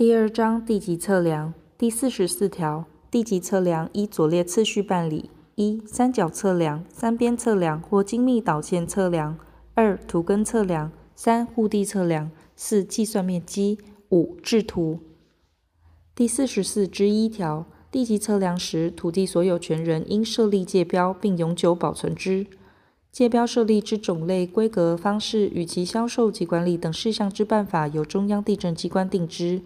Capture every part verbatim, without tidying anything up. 第二章地籍测量第四十四条，地籍测量依左列次序办理：一、三角测量、三边测量或精密导线测量；二、图根测量；三、户地测量；四、计算面积；五、制图。第四十四之一条，地籍测量时，土地所有权人应设立界标并永久保存之。界标设立之种类、规格、方式与其销售及管理等事项之办法，由中央地政机关定之。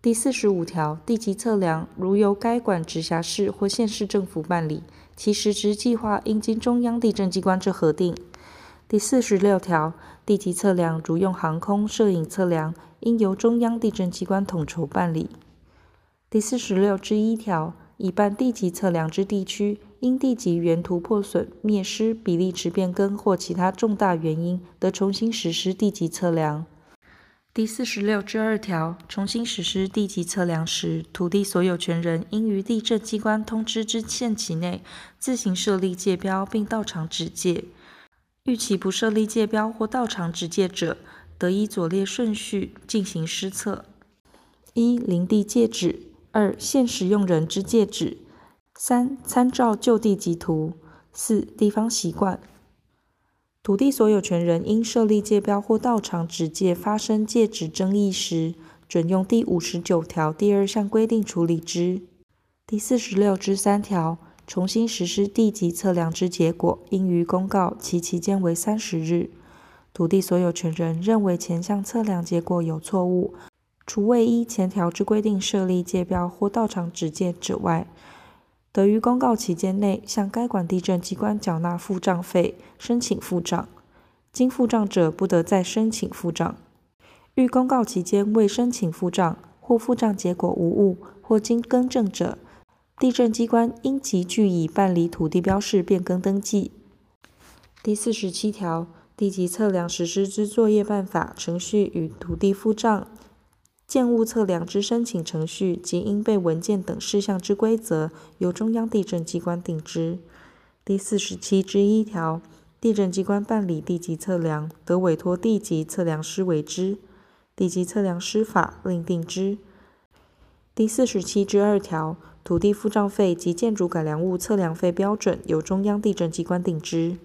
第四十五条，地籍测量如由该管直辖市或县市政府办理，其实质计划应经中央地政机关之核定。第四十六条，地籍测量如用航空、摄影测量，应由中央地政机关统筹办理。第四十六之一条，已办地籍测量之地区，因地籍原图破损、灭失、比例值变更或其他重大原因，得重新实施地籍测量。第四十六之二条，重新实施地籍测量时，土地所有权人应于地政机关通知之限期内，自行设立界标并到场指界。逾期不设立界标或到场指界者，得依左列顺序进行施测：一、林地界址；二、现使用人之界址；三、参照旧地籍图；四、地方习惯。土地所有权人因设立界标或到场指界发生界址争议时，准用第五十九条第二项规定处理之。第四十六之三条，重新实施地籍测量之结果，应于公告，其期间为三十日。土地所有权人认为前项测量结果有错误，除未依前条之规定设立界标或到场指界者外，得于公告期间内向该管地政机关缴纳付账费，申请付账。经付账者不得再申请付账。于公告期间未申请付账，或付账结果无误，或经更正者，地政机关应即据以办理土地标示变更登记。第四十七条，地籍测量实施之作业办法、程序与土地付账、建物测量之申请程序及应备文件等事项之规则，由中央地政机关定之。第四十七之一条，地政机关办理地籍测量，得委托地籍测量师为之。地籍测量师法另定之。第四十七之二条，土地付账费及建筑改良物测量费标准，由中央地政机关定之。